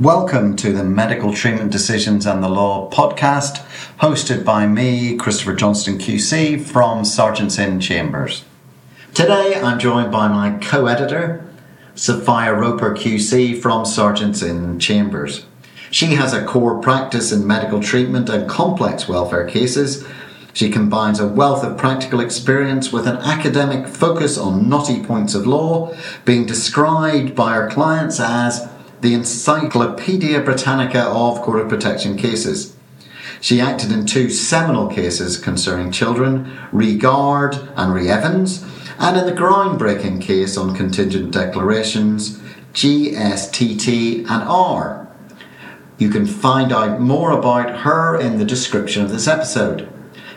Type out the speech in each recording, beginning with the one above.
Welcome to the Medical Treatment Decisions and the Law podcast, hosted by me, Christopher Johnston QC, from Serjeants' Inn Chambers. Today I'm joined by my co-editor, Sophia Roper QC, from Serjeants' Inn Chambers. She has a core practice in medical treatment and complex welfare cases. She combines a wealth of practical experience with an academic focus on knotty points of law, being described by her clients as the Encyclopaedia Britannica of Court of Protection cases. She acted in two seminal cases concerning children, Re Gard and Re Evans, and in the groundbreaking case on contingent declarations, GSTT and R. You can find out more about her in the description of this episode.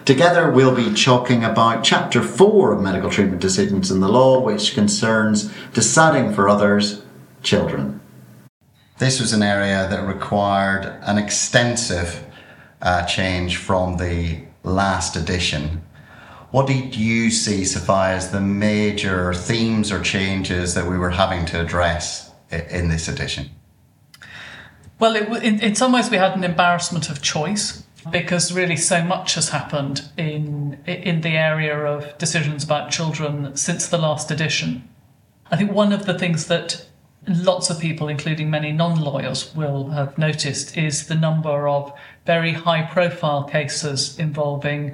Together we'll be talking about Chapter 4 of Medical Treatment Decisions in the Law, which concerns deciding for others, children. This was an area that required an extensive change from the last edition. What did you see, Sophia, as the major themes or changes that we were having to address in this edition? Well, in some ways we had an embarrassment of choice, because really so much has happened in the area of decisions about children since the last edition. I think one of the things that lots of people, including many non-lawyers, will have noticed is the number of very high-profile cases involving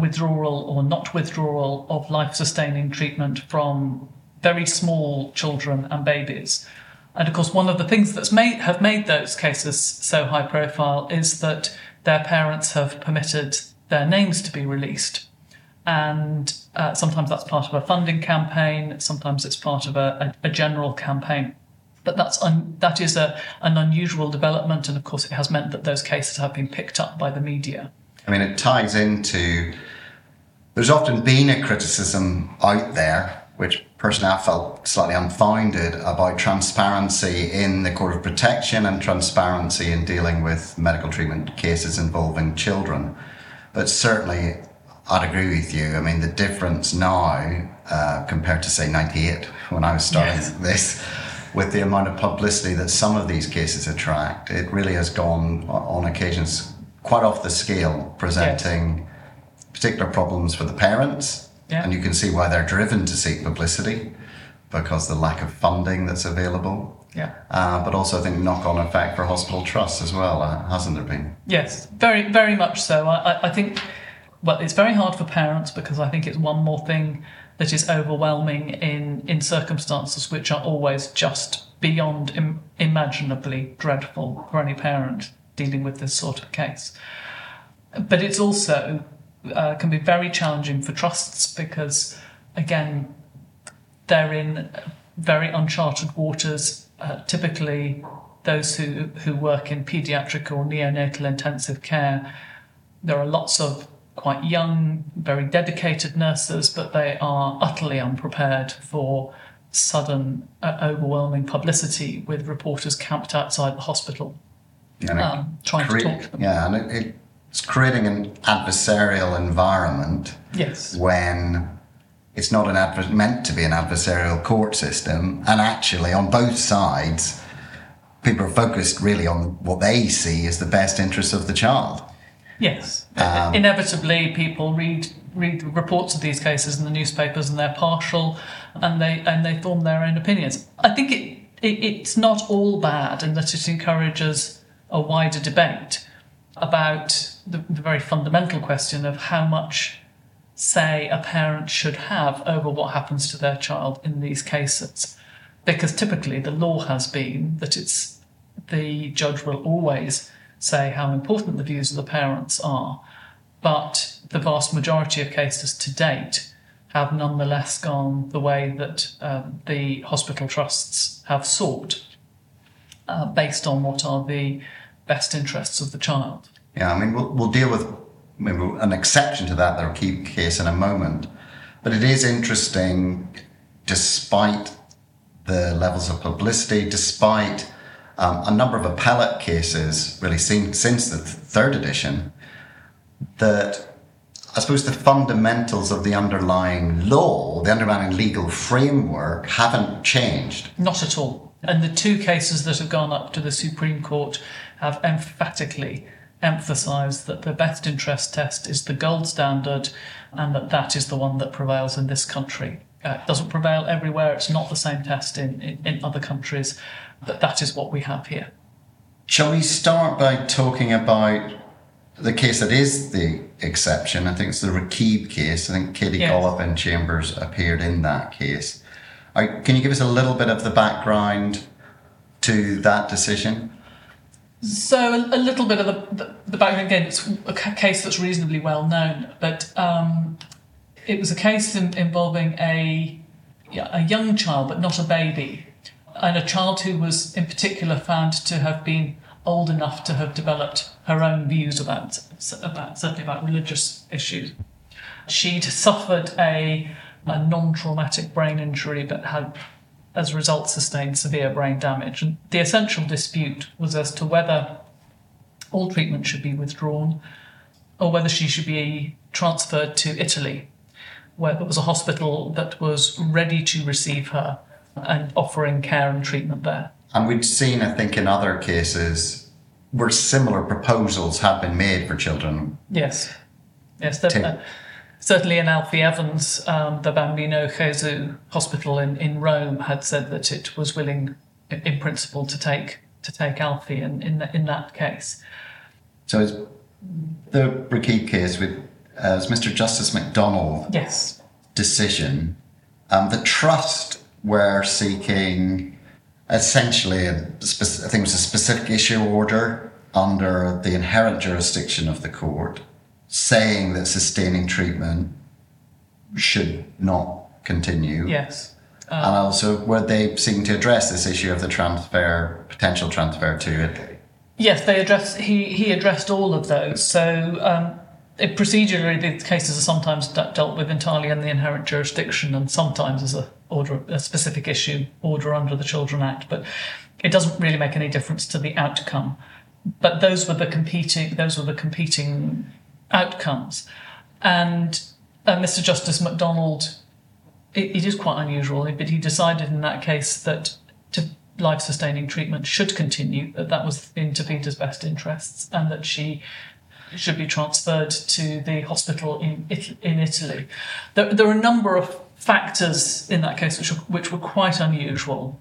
withdrawal or not withdrawal of life-sustaining treatment from very small children and babies. And of course, one of the things that's have made those cases so high-profile is that their parents have permitted their names to be released. And sometimes that's part of a funding campaign, sometimes it's part of a general campaign. But that is an unusual development, and of course it has meant that those cases have been picked up by the media. I mean, it ties into, there's often been a criticism out there, which personally I felt slightly unfounded, about transparency in the Court of Protection and transparency in dealing with medical treatment cases involving children. But certainly, I'd agree with you. I mean, the difference now compared to, say, 98, when I was starting this, with the amount of publicity that some of these cases attract, it really has gone, on occasions, quite off the scale, presenting particular problems for the parents. Yeah. And you can see why they're driven to seek publicity, because the lack of funding that's available. Yeah. But also, I think, knock-on effect for hospital trusts as well, hasn't there been? Yes, very, very much so. I think... Well, it's very hard for parents, because I think it's one more thing that is overwhelming in circumstances which are always just beyond imaginably dreadful for any parent dealing with this sort of case. But it's also can be very challenging for trusts, because, again, they're in very uncharted waters. Typically, those who work in paediatric or neonatal intensive care, there are lots of quite young, very dedicated nurses, but they are utterly unprepared for sudden, overwhelming publicity with reporters camped outside the hospital trying to talk to them. Yeah, and it's creating an adversarial environment. Yes. When it's not meant to be an adversarial court system, and actually on both sides, people are focused really on what they see as the best interests of the child. Yes. Inevitably, people read reports of these cases in the newspapers, and they're partial, and they form their own opinions. I think it's not all bad, in that it encourages a wider debate about the very fundamental question of how much say a parent should have over what happens to their child in these cases. Because typically the law has been that it's the judge will always say how important the views of the parents are, but the vast majority of cases to date have nonetheless gone the way that the hospital trusts have sought, based on what are the best interests of the child. Yeah, I mean, we'll deal with maybe an exception to that, the Raqeeb case, in a moment, but it is interesting, despite the levels of publicity, despite a number of appellate cases really seen since the third edition, that I suppose the fundamentals of the underlying law, the underlying legal framework, haven't changed. Not at all. And the two cases that have gone up to the Supreme Court have emphatically emphasised that the best interest test is the gold standard and that that is the one that prevails in this country. It doesn't prevail everywhere. It's not the same test in other countries. But that is what we have here. Shall we start by talking about the case that is the exception? I think it's the Raqeeb case. I think Katie Gollop and Chambers appeared in that case. Can you give us a little bit of the background to that decision? So a little bit of the background. Again, it's a case that's reasonably well known, but it was a case involving a young child, but not a baby, and a child who was in particular found to have been old enough to have developed her own views about religious issues. She'd suffered a non-traumatic brain injury, but had, as a result, sustained severe brain damage. And the essential dispute was as to whether all treatment should be withdrawn or whether she should be transferred to Italy, where there was a hospital that was ready to receive her and offering care and treatment there. And we'd seen, I think, in other cases where similar proposals have been made for children. Yes, definitely. Certainly in Alfie Evans, the Bambino Gesù hospital in Rome had said that it was willing, in principle, to take Alfie in that case. So it's the Raqeeb case with Mr Justice MacDonald decision. The trust were seeking essentially, I think it was a specific issue order under the inherent jurisdiction of the court, saying that sustaining treatment should not continue. Yes. And also, were they seeking to address this issue of the potential transfer to Italy? Yes, they addressed. He addressed all of those. So, procedurally, the cases are sometimes dealt with entirely in the inherent jurisdiction, and sometimes as a specific issue order under the Children Act. But it doesn't really make any difference to the outcome. But those were the competing. Outcomes. And Mr Justice MacDonald, it is quite unusual, but he decided in that case that life-sustaining treatment should continue, that was in Tafida's best interests, and that she should be transferred to the hospital in Italy. There are a number of factors in that case which were quite unusual,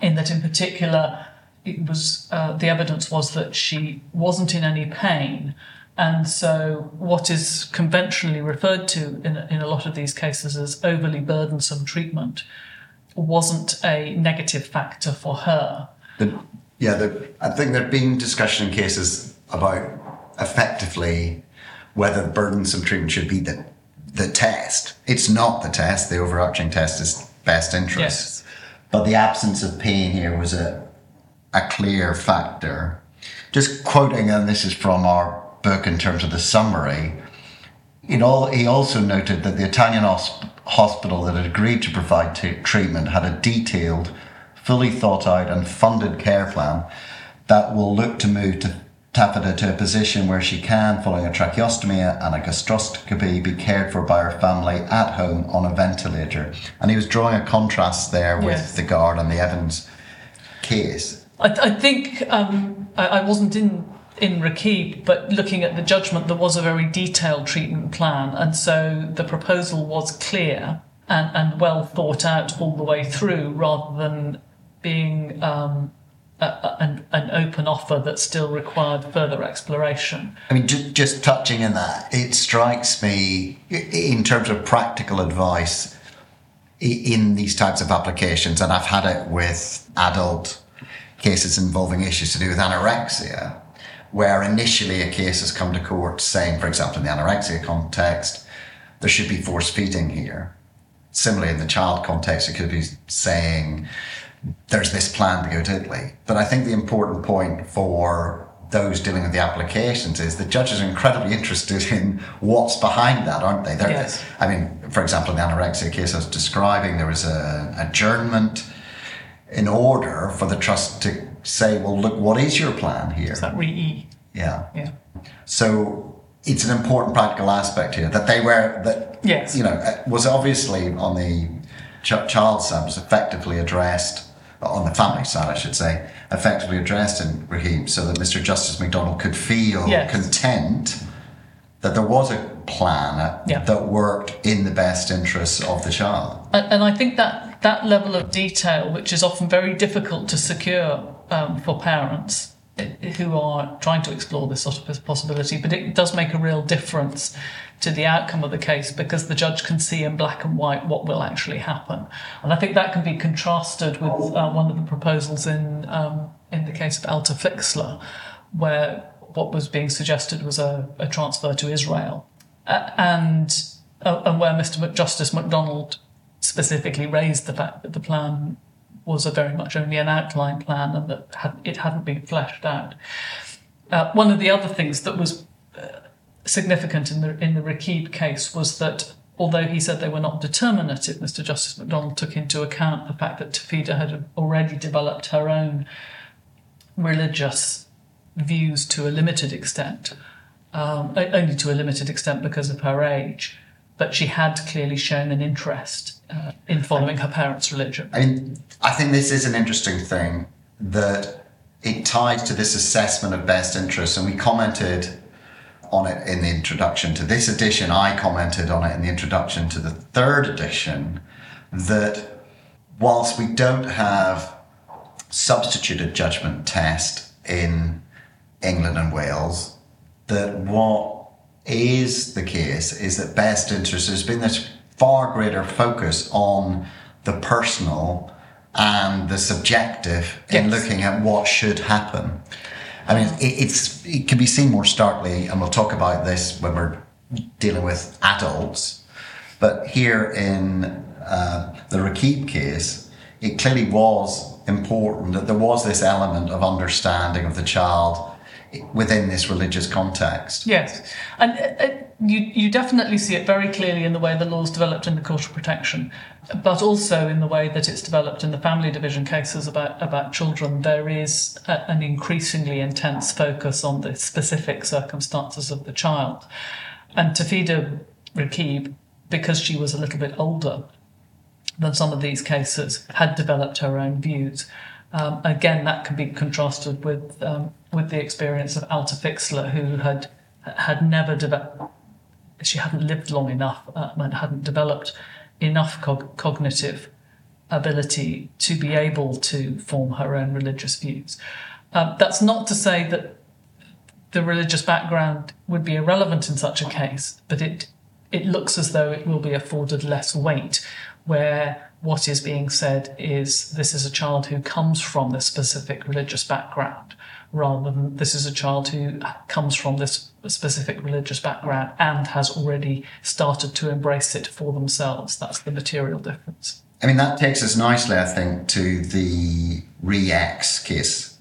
in that in particular it was the evidence was that she wasn't in any pain. And so what is conventionally referred to in a lot of these cases as overly burdensome treatment wasn't a negative factor for her. I think there have been discussion cases about effectively whether burdensome treatment should be the test. It's not the test. The overarching test is best interest. Yes. But the absence of pain here was a clear factor. Just quoting, and this is from our book in terms of the summary, he also noted that the Italian hospital that had agreed to provide treatment had a detailed, fully thought out and funded care plan that will look to move Tafida to a position where she can, following a tracheostomy and a gastroscopy, be cared for by her family at home on a ventilator. And he was drawing a contrast there with the Gard and the Evans case. I think I wasn't in Raqeeb, but looking at the judgment, there was a very detailed treatment plan, and so the proposal was clear and well thought out all the way through, rather than being an open offer that still required further exploration. I mean, just touching on that, it strikes me, in terms of practical advice in these types of applications, and I've had it with adult cases involving issues to do with anorexia, where initially a case has come to court saying, for example, in the anorexia context, there should be forced feeding here. Similarly, in the child context, it could be saying, there's this plan to go to Italy. But I think the important point for those dealing with the applications is the judges are incredibly interested in what's behind that, aren't they? Yes. I mean, for example, in the anorexia case I was describing, there was an adjournment in order for the trust to say, well, look, what is your plan here? Is that Re E? Yeah. So it's an important practical aspect here that they were, was obviously on the child side, was effectively addressed on the family side, I should say, effectively addressed in Raqeeb, so that Mr. Justice MacDonald could feel content that there was a plan that worked in the best interests of the child. And I think that that level of detail, which is often very difficult to secure for parents who are trying to explore this sort of possibility, but it does make a real difference to the outcome of the case, because the judge can see in black and white what will actually happen. And I think that can be contrasted with one of the proposals in the case of Alta Fixsler, where what was being suggested was a transfer to Israel, and where Mr. Justice MacDonald specifically raised the fact that the plan was a very much only an outline plan and that it hadn't been fleshed out. One of the other things that was significant in the Raqeeb case was that, although he said they were not determinative, Mr. Justice MacDonald took into account the fact that Tafida had already developed her own religious views to a limited extent, only to a limited extent because of her age, but she had clearly shown an interest in following her parents' religion. I mean, I think this is an interesting thing, that it ties to this assessment of best interests, and we commented on it in the introduction to this edition. I commented on it in the introduction to the third edition, that whilst we don't have substituted judgment test in England and Wales, that what is the case is that best interest, there's been this far greater focus on the personal and the subjective in looking at what should happen. I mean, it can be seen more starkly, and we'll talk about this when we're dealing with adults, but here in the Raqeeb case, it clearly was important that there was this element of understanding of the child within this religious context. Yes, and you definitely see it very clearly in the way the law's developed in the Court of Protection, but also in the way that it's developed in the family division cases about children. There is an increasingly intense focus on the specific circumstances of the child. And Tafida Raqeeb, because she was a little bit older than some of these cases, had developed her own views. Again, that can be contrasted with the experience of Alta Fixsler, who had never developed. She hadn't lived long enough and hadn't developed enough cognitive ability to be able to form her own religious views. That's not to say that the religious background would be irrelevant in such a case, but it looks as though it will be afforded less weight, where what is being said is this is a child who comes from this specific religious background, rather than this is a child who comes from this specific religious background and has already started to embrace it for themselves. That's the material difference. I mean, that takes us nicely, I think, to the Re X case,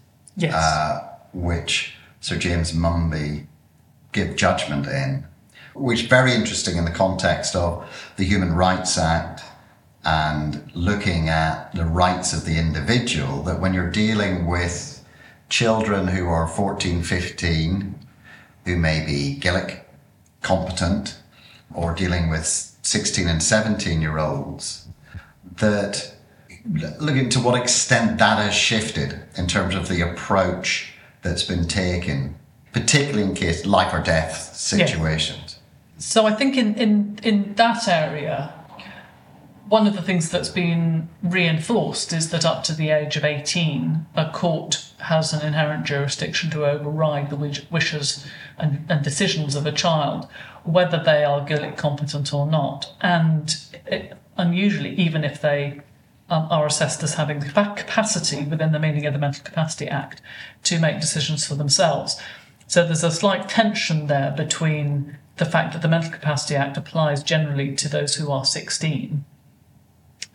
which Sir James Mumby gave judgment in, which is very interesting in the context of the Human Rights Act, and looking at the rights of the individual, that when you're dealing with children who are 14, 15, who may be Gillick competent, or dealing with 16 and 17-year-olds, that looking to what extent that has shifted in terms of the approach that's been taken, particularly in case life or death situations. Yeah. So I think in that area, one of the things that's been reinforced is that up to the age of 18, a court has an inherent jurisdiction to override the wishes and decisions of a child, whether they are Gillick competent or not. And unusually, even if they are assessed as having the capacity within the meaning of the Mental Capacity Act to make decisions for themselves. So there's a slight tension there between the fact that the Mental Capacity Act applies generally to those who are 16,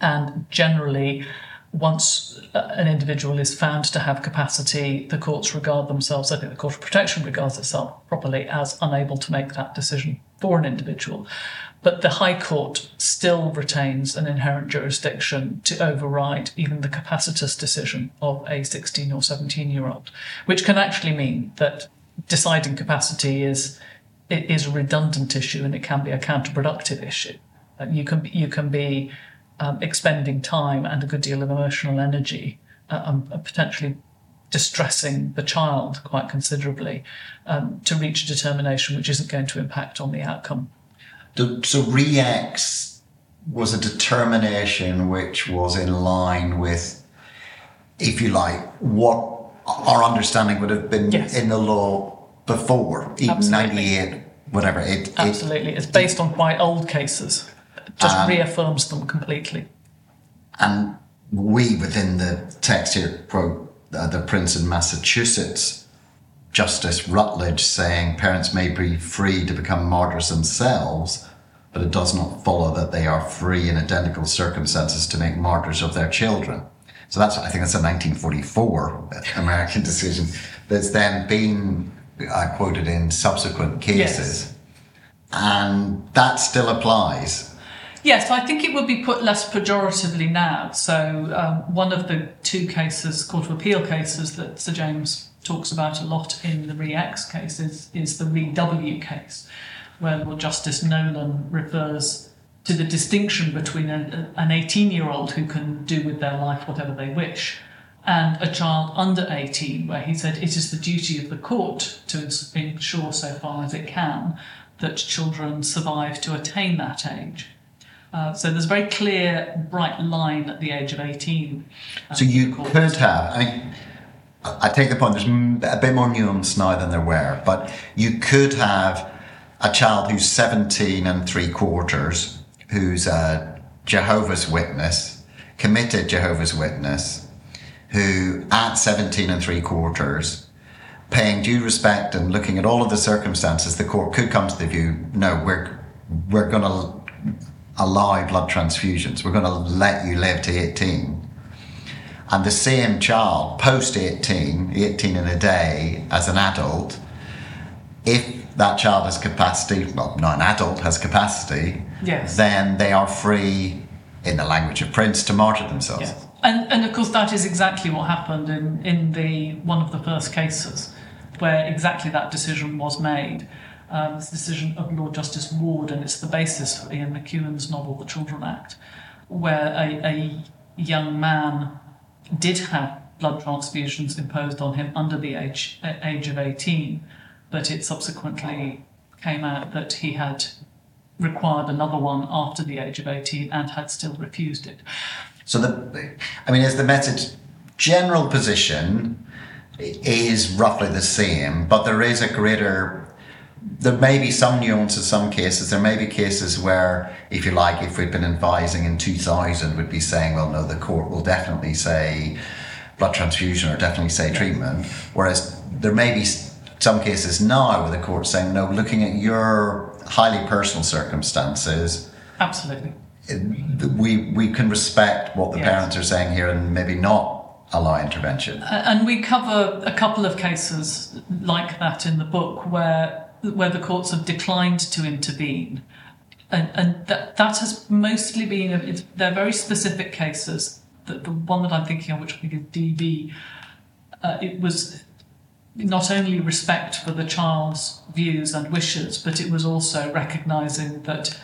and generally, once an individual is found to have capacity, the courts regard themselves, I think the Court of Protection regards itself properly as unable to make that decision for an individual. But the High Court still retains an inherent jurisdiction to override even the capacitous decision of a 16 or 17-year-old, which can actually mean that deciding capacity is a redundant issue, and it can be a counterproductive issue. You can be expending time and a good deal of emotional energy potentially distressing the child quite considerably, to reach a determination which isn't going to impact on the outcome. So Re X was a determination which was in line with, if you like, what our understanding would have been in the law before, even 98, whatever. It's based on quite old cases. It just reaffirms them completely. And we, within the text here, quote, the Prince in Massachusetts, Justice Rutledge saying parents may be free to become martyrs themselves, but it does not follow that they are free in identical circumstances to make martyrs of their children. So I think that's a 1944 American decision that's then been quoted in subsequent cases. Yes. And that still applies. Yes, I think it would be put less pejoratively now. So one of the two cases, Court of Appeal cases, that Sir James talks about a lot in the Re X case is the Re W case, where Lord Justice Nolan refers to the distinction between an 18-year-old who can do with their life whatever they wish and a child under 18, where he said it is the duty of the court to ensure, so far as it can, that children survive to attain that age. So there's a very clear, bright line at the age of 18. So you could have, I take the point, there's a bit more nuance now than there were, but you could have a child who's 17 3/4, who's a Jehovah's Witness, committed Jehovah's Witness, who at 17 3/4, paying due respect and looking at all of the circumstances, the court could come to the view, no, we're going to allow blood transfusions. We're going to let you live to 18. And the same child, post 18 in a day as an adult, if that child has capacity, well, not an adult, has capacity, yes, then they are free, in the language of Prince, to martyr themselves. Yes. And of course, that is exactly what happened in the one of the first cases, where exactly that decision was made. This decision of Lord Justice Ward, and it's the basis for Ian McEwan's novel The Children Act, where a young man did have blood transfusions imposed on him under the age of 18, but it subsequently came out that he had required another one after the age of 18 and had still refused it. So, is the method general position is roughly the same, but there is a greater... There may be some nuance in some cases. There may be cases where, if you like, if we'd been advising in 2000, we'd be saying, well, no, the court will definitely say blood transfusion or definitely say treatment. Whereas there may be some cases now where the court's saying, no, looking at your highly personal circumstances... Absolutely. We can respect what the parents are saying here and maybe not allow intervention. And we cover a couple of cases like that in the book where the courts have declined to intervene. And that has mostly been... They're very specific cases. The one that I'm thinking of, which I think is DB, it was not only respect for the child's views and wishes, but it was also recognising that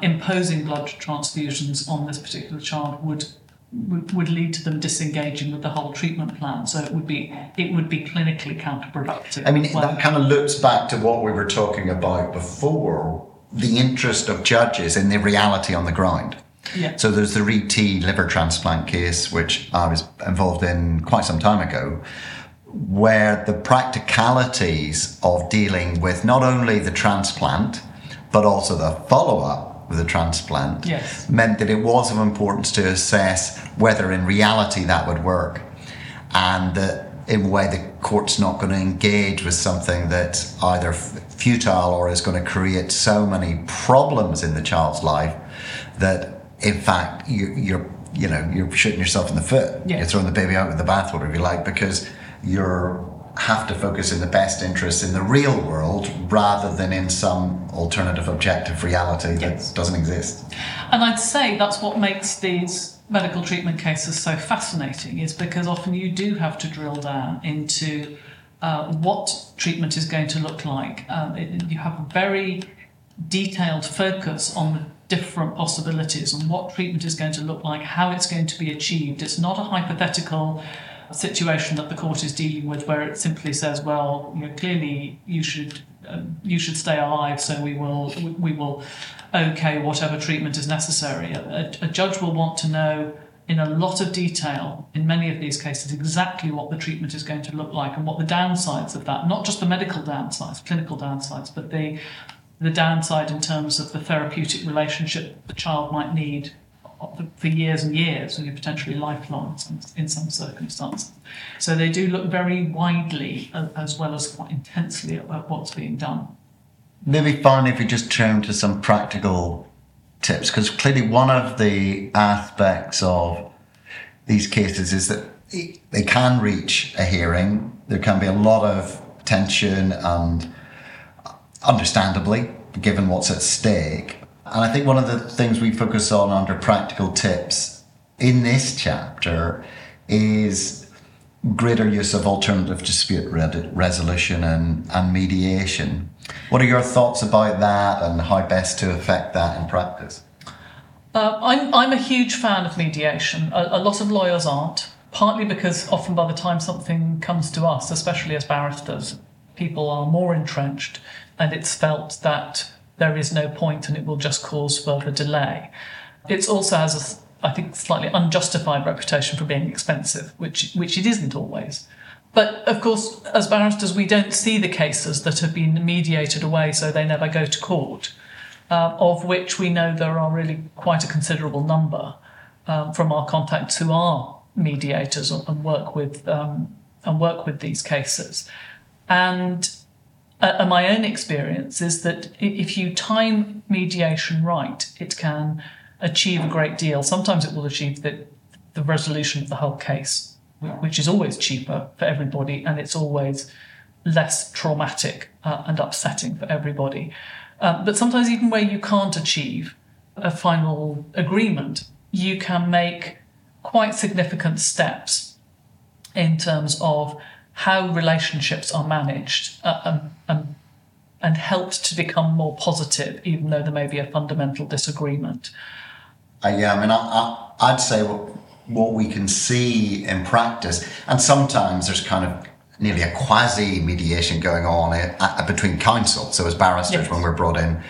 imposing blood transfusions on this particular child would lead to them disengaging with the whole treatment plan, so it would be clinically counterproductive. That kind of loops back to what we were talking about before, the interest of judges in the reality on the ground. Yeah. So there's the Re T liver transplant case, which I was involved in quite some time ago, where the practicalities of dealing with not only the transplant, but also the follow-up with a transplant, meant that it was of importance to assess whether in reality that would work, and that in a way the court's not going to engage with something that's either futile or is going to create so many problems in the child's life that in fact you're shooting yourself in the foot. Yeah. You're throwing the baby out with the bathwater, if you like, because you're have to focus in the best interests in the real world rather than in some alternative objective reality that doesn't exist. And I'd say that's what makes these medical treatment cases so fascinating, is because often you do have to drill down into what treatment is going to look like. You have a very detailed focus on the different possibilities and what treatment is going to look like, how it's going to be achieved. It's not a hypothetical situation that the court is dealing with where it simply says, well, you know, clearly you should stay alive, so we will okay whatever treatment is necessary. A judge will want to know in a lot of detail in many of these cases exactly what the treatment is going to look like and what the downsides of that, not just the medical downsides, clinical downsides, but the downside in terms of the therapeutic relationship the child might need for years and years, and potentially lifelong in some circumstances. So they do look very widely as well as quite intensely at what's being done. Maybe finally, if we just turn to some practical tips, because clearly one of the aspects of these cases is that they can reach a hearing. There can be a lot of tension and, understandably, given what's at stake. And I think one of the things we focus on under practical tips in this chapter is greater use of alternative dispute resolution and mediation. What are your thoughts about that and how best to effect that in practice? I'm a huge fan of mediation. A lot of lawyers aren't, partly because often by the time something comes to us, especially as barristers, people are more entrenched and it's felt that there is no point and it will just cause further delay. It also has, I think, slightly unjustified reputation for being expensive, which it isn't always. But, of course, as barristers, we don't see the cases that have been mediated away so they never go to court, of which we know there are really quite a considerable number from our contacts who are mediators and work with these cases. And my own experience is that if you time mediation right, it can achieve a great deal. Sometimes it will achieve the resolution of the whole case, which is always cheaper for everybody, and it's always less traumatic and upsetting for everybody. But sometimes even where you can't achieve a final agreement, you can make quite significant steps in terms of how relationships are managed and helped to become more positive, even though there may be a fundamental disagreement. I'd say what we can see in practice, and sometimes there's kind of nearly a quasi-mediation going on between counsel. So as barristers, yes, when we're brought in,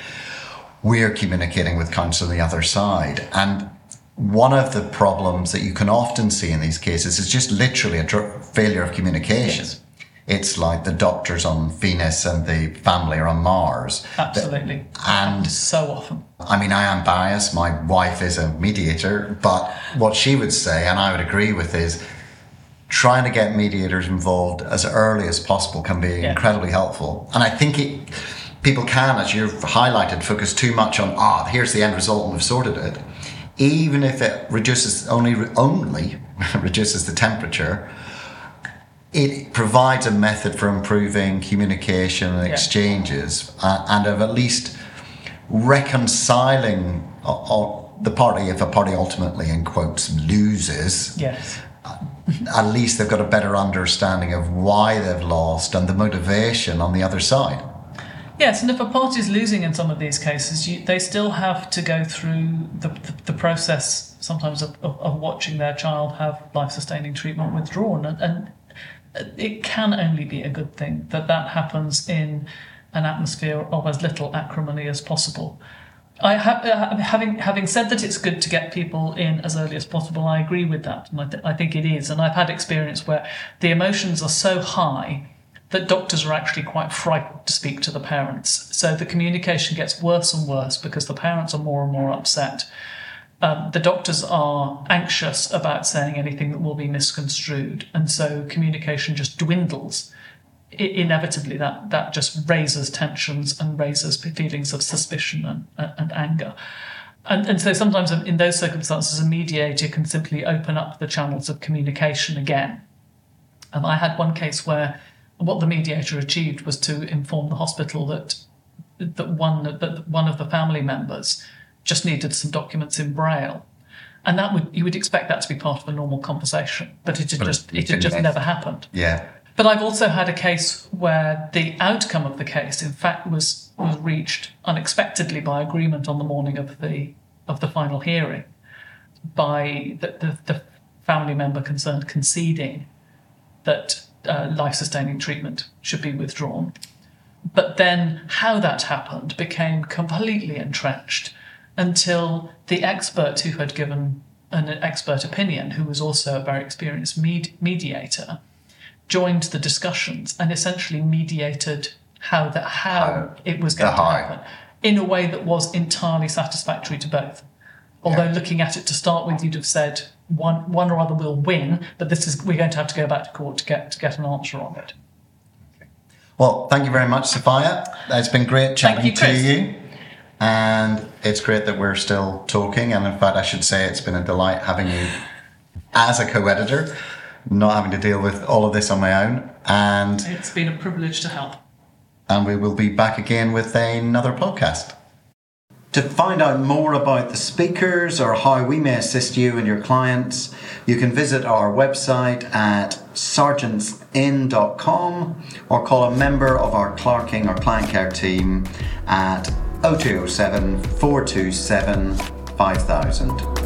we're communicating with counsel on the other side. And one of the problems that you can often see in these cases is just literally a failure of communication. Yes. It's like the doctor's on Venus and the family are on Mars. Absolutely. And so often. I mean, I am biased. My wife is a mediator, but what she would say, and I would agree with, is trying to get mediators involved as early as possible can be incredibly helpful. And I think people can, as you've highlighted, focus too much on, here's the end result and we've sorted it. Even if it reduces only reduces the temperature, it provides a method for improving communication and exchanges, and of at least reconciling the party, if a party ultimately, in quotes, loses. Yes. At least they've got a better understanding of why they've lost and the motivation on the other side. Yes, and if a party's losing in some of these cases, they still have to go through the process sometimes of watching their child have life-sustaining treatment withdrawn. And it can only be a good thing that happens in an atmosphere of as little acrimony as possible. Having said that it's good to get people in as early as possible, I agree with that, and I think it is. And I've had experience where the emotions are so high that doctors are actually quite frightened to speak to the parents. So the communication gets worse and worse because the parents are more and more upset. The doctors are anxious about saying anything that will be misconstrued. And so communication just dwindles. Inevitably, that just raises tensions and raises feelings of suspicion and anger. And so sometimes in those circumstances, a mediator can simply open up the channels of communication again. I had one case where what the mediator achieved was to inform the hospital that one of the family members just needed some documents in Braille, and that you would expect that to be part of a normal conversation, but it had just never happened. Yeah. But I've also had a case where the outcome of the case, in fact, was was reached unexpectedly by agreement on the morning of the final hearing, by the family member concerned conceding that life-sustaining treatment should be withdrawn. But then how that happened became completely entrenched until the expert who had given an expert opinion, who was also a very experienced mediator, joined the discussions and essentially mediated how it was going to happen in a way that was entirely satisfactory to both. Although looking at it to start with, you'd have said one or other will win, but we're going to have to go back to court to get an answer on it. Okay. Well, thank you very much, Sophia. It's been great chatting to you. And it's great that we're still talking. And in fact, I should say it's been a delight having you as a co-editor, not having to deal with all of this on my own. And it's been a privilege to help. And we will be back again with another podcast. To find out more about the speakers or how we may assist you and your clients, you can visit our website at serjeantsinn.com or call a member of our clerking or client care team at 0207 427 5000.